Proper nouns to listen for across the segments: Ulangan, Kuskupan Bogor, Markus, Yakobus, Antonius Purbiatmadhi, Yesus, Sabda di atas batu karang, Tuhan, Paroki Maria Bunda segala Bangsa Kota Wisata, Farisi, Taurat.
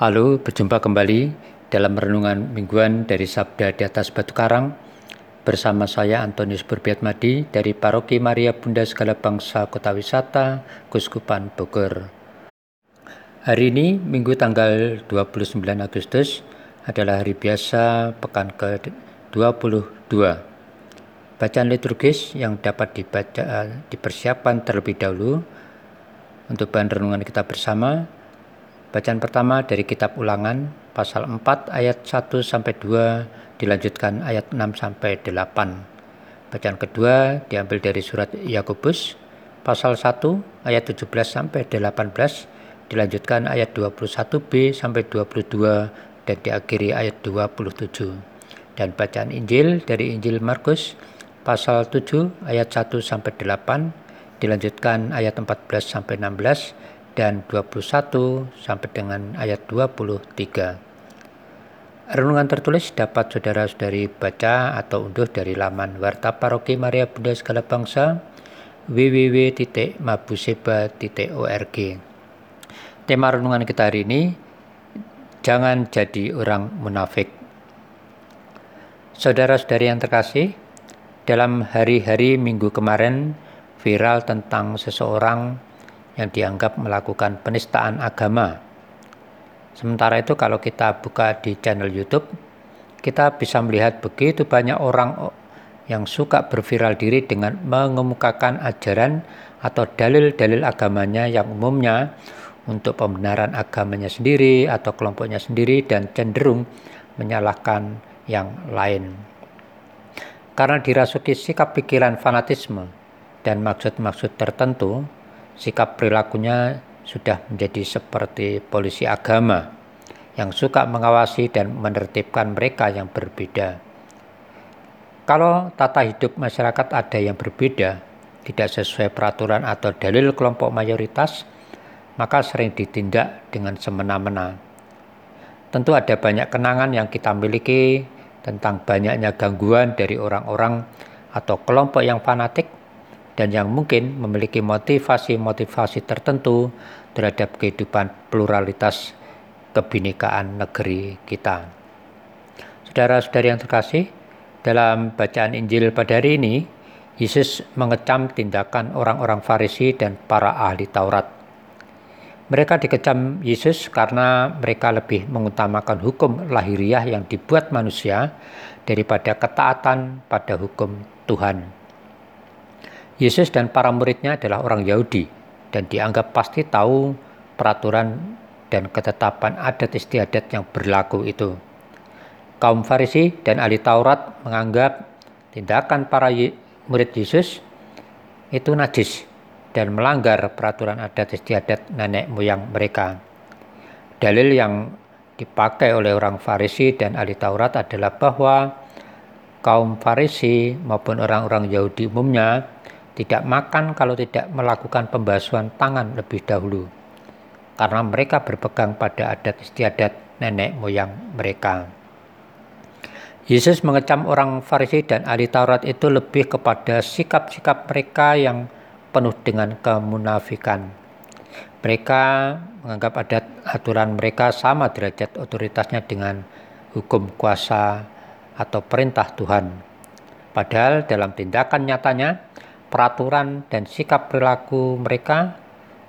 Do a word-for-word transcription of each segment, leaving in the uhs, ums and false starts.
Halo, berjumpa kembali dalam renungan mingguan dari Sabda di atas batu karang bersama saya Antonius Purbiatmadhi dari Paroki Maria Bunda Segala Bangsa Kota Wisata, Kuskupan Bogor. Hari ini Minggu tanggal dua puluh sembilan Agustus adalah hari biasa pekan ke dua puluh dua. Bacaan liturgis yang dapat dibaca dipersiapkan terlebih dahulu untuk bahan renungan kita bersama. Bacaan pertama dari kitab Ulangan pasal empat ayat satu sampai dua dilanjutkan ayat enam sampai delapan. Bacaan kedua diambil dari surat Yakobus pasal satu ayat tujuh belas sampai delapan belas dilanjutkan ayat dua puluh satu b sampai dua puluh dua dan diakhiri ayat dua puluh tujuh. Dan bacaan Injil dari Injil Markus pasal tujuh ayat satu sampai delapan dilanjutkan ayat empat belas sampai enam belas. Dan dua puluh satu sampai dengan ayat dua puluh tiga. Renungan tertulis dapat saudara-saudari baca atau unduh dari laman Warta Paroki Maria Bunda Segala Bangsa w w w titik mabuseba titik org. Tema renungan kita hari ini, jangan jadi orang munafik. Saudara-saudari yang terkasih, dalam hari-hari minggu kemarin viral tentang seseorang yang dianggap melakukan penistaan agama. Sementara itu, kalau kita buka di channel YouTube, kita bisa melihat begitu banyak orang yang suka berviral diri dengan mengemukakan ajaran atau dalil-dalil agamanya yang umumnya untuk pembenaran agamanya sendiri atau kelompoknya sendiri dan cenderung menyalahkan yang lain. Karena dirasuki sikap pikiran fanatisme dan maksud-maksud tertentu, sikap perilakunya sudah menjadi seperti polisi agama yang suka mengawasi dan menertibkan mereka yang berbeda. Kalau tata hidup masyarakat ada yang berbeda, tidak sesuai peraturan atau dalil kelompok mayoritas, maka sering ditindak dengan semena-mena. Tentu ada banyak kenangan yang kita miliki tentang banyaknya gangguan dari orang-orang atau kelompok yang fanatik dan yang mungkin memiliki motivasi-motivasi tertentu terhadap kehidupan pluralitas kebinekaan negeri kita. Saudara-saudari yang terkasih, dalam bacaan Injil pada hari ini, Yesus mengecam tindakan orang-orang Farisi dan para ahli Taurat. Mereka dikecam Yesus karena mereka lebih mengutamakan hukum lahiriah yang dibuat manusia daripada ketaatan pada hukum Tuhan. Yesus dan para muridnya adalah orang Yahudi dan dianggap pasti tahu peraturan dan ketetapan adat istiadat yang berlaku itu. Kaum Farisi dan ahli Taurat menganggap tindakan para murid Yesus itu najis dan melanggar peraturan adat istiadat nenek moyang mereka. Dalil yang dipakai oleh orang Farisi dan ahli Taurat adalah bahwa kaum Farisi maupun orang-orang Yahudi umumnya tidak makan kalau tidak melakukan pembasuhan tangan lebih dahulu, karena mereka berpegang pada adat istiadat nenek moyang mereka. Yesus mengecam orang Farisi dan ahli Taurat itu lebih kepada sikap-sikap mereka yang penuh dengan kemunafikan. Mereka menganggap adat aturan mereka sama derajat otoritasnya dengan hukum kuasa atau perintah Tuhan. Padahal dalam tindakan nyatanya, peraturan dan sikap perilaku mereka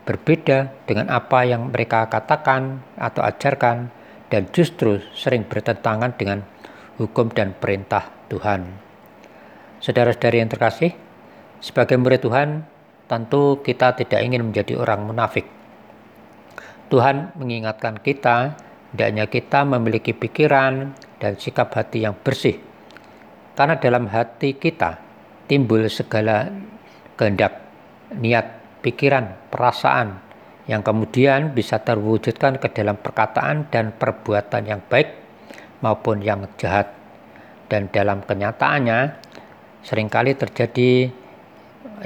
berbeda dengan apa yang mereka katakan atau ajarkan dan justru sering bertentangan dengan hukum dan perintah Tuhan. Saudara-saudari yang terkasih, sebagai murid Tuhan, tentu kita tidak ingin menjadi orang munafik. Tuhan mengingatkan kita, hendaknya kita memiliki pikiran dan sikap hati yang bersih. Karena dalam hati kita timbul segala kehendak, niat, pikiran, perasaan yang kemudian bisa terwujudkan ke dalam perkataan dan perbuatan yang baik maupun yang jahat. Dan dalam kenyataannya seringkali terjadi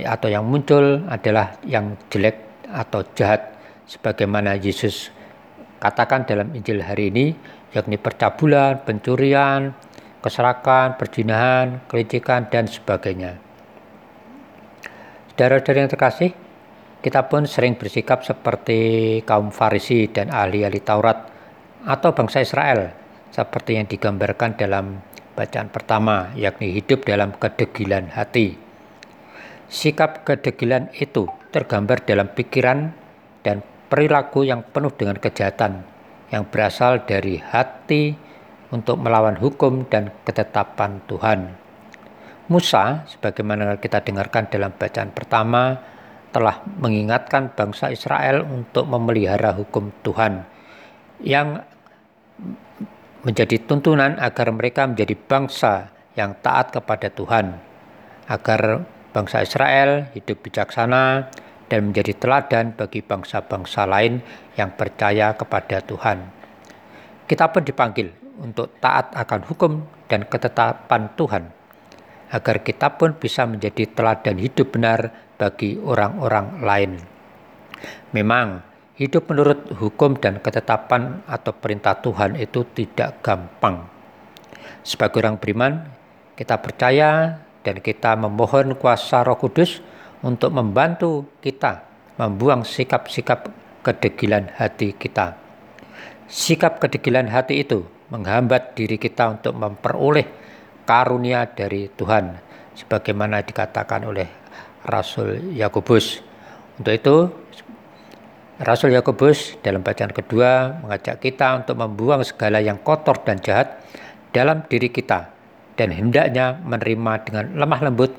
atau yang muncul adalah yang jelek atau jahat sebagaimana Yesus katakan dalam Injil hari ini, yakni percabulan, pencurian, keserakan, perzinahan, kelicikan, dan sebagainya. Saudara-saudari yang terkasih, kita pun sering bersikap seperti kaum Farisi dan ahli-ahli Taurat atau bangsa Israel seperti yang digambarkan dalam bacaan pertama, yakni hidup dalam kedegilan hati. Sikap kedegilan itu tergambar dalam pikiran dan perilaku yang penuh dengan kejahatan yang berasal dari hati untuk melawan hukum dan ketetapan Tuhan. Musa, sebagaimana kita dengarkan dalam bacaan pertama, telah mengingatkan bangsa Israel untuk memelihara hukum Tuhan yang menjadi tuntunan agar mereka menjadi bangsa yang taat kepada Tuhan, agar bangsa Israel hidup bijaksana dan menjadi teladan bagi bangsa-bangsa lain yang percaya kepada Tuhan. Kita pun dipanggil untuk taat akan hukum dan ketetapan Tuhan, agar kita pun bisa menjadi teladan hidup benar bagi orang-orang lain. Memang, hidup menurut hukum dan ketetapan atau perintah Tuhan itu tidak gampang. Sebagai orang beriman, kita percaya dan kita memohon kuasa Roh Kudus untuk membantu kita membuang sikap-sikap kedegilan hati kita. Sikap kedegilan hati itu menghambat diri kita untuk memperoleh karunia dari Tuhan, sebagaimana dikatakan oleh Rasul Yakobus. Untuk itu, Rasul Yakobus dalam bacaan kedua mengajak kita untuk membuang segala yang kotor dan jahat dalam diri kita, dan hendaknya menerima dengan lemah lembut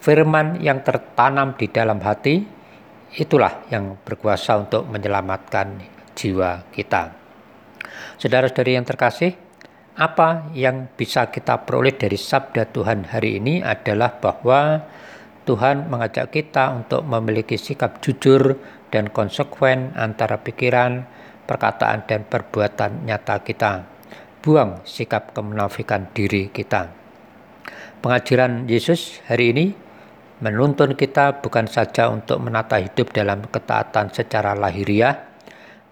firman yang tertanam di dalam hati, itulah yang berkuasa untuk menyelamatkan jiwa kita. Saudara-saudari yang terkasih, apa yang bisa kita peroleh dari sabda Tuhan hari ini adalah bahwa Tuhan mengajak kita untuk memiliki sikap jujur dan konsekuen antara pikiran, perkataan, dan perbuatan nyata kita. Buang sikap kemunafikan diri kita. Pengajaran Yesus hari ini menuntun kita bukan saja untuk menata hidup dalam ketaatan secara lahiriah,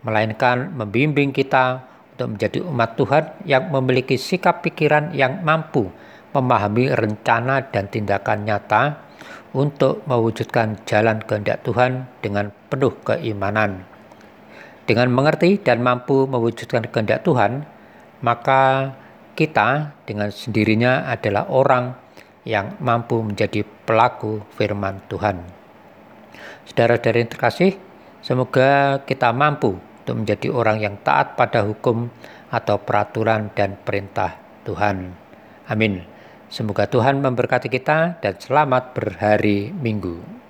melainkan membimbing kita untuk menjadi umat Tuhan yang memiliki sikap pikiran yang mampu memahami rencana dan tindakan nyata untuk mewujudkan jalan kehendak Tuhan dengan penuh keimanan. Dengan mengerti dan mampu mewujudkan kehendak Tuhan, maka kita dengan sendirinya adalah orang yang mampu menjadi pelaku firman Tuhan. Saudara-saudari yang terkasih, semoga kita mampu untuk menjadi orang yang taat pada hukum atau peraturan dan perintah Tuhan. Amin. Semoga Tuhan memberkati kita dan selamat berhari Minggu.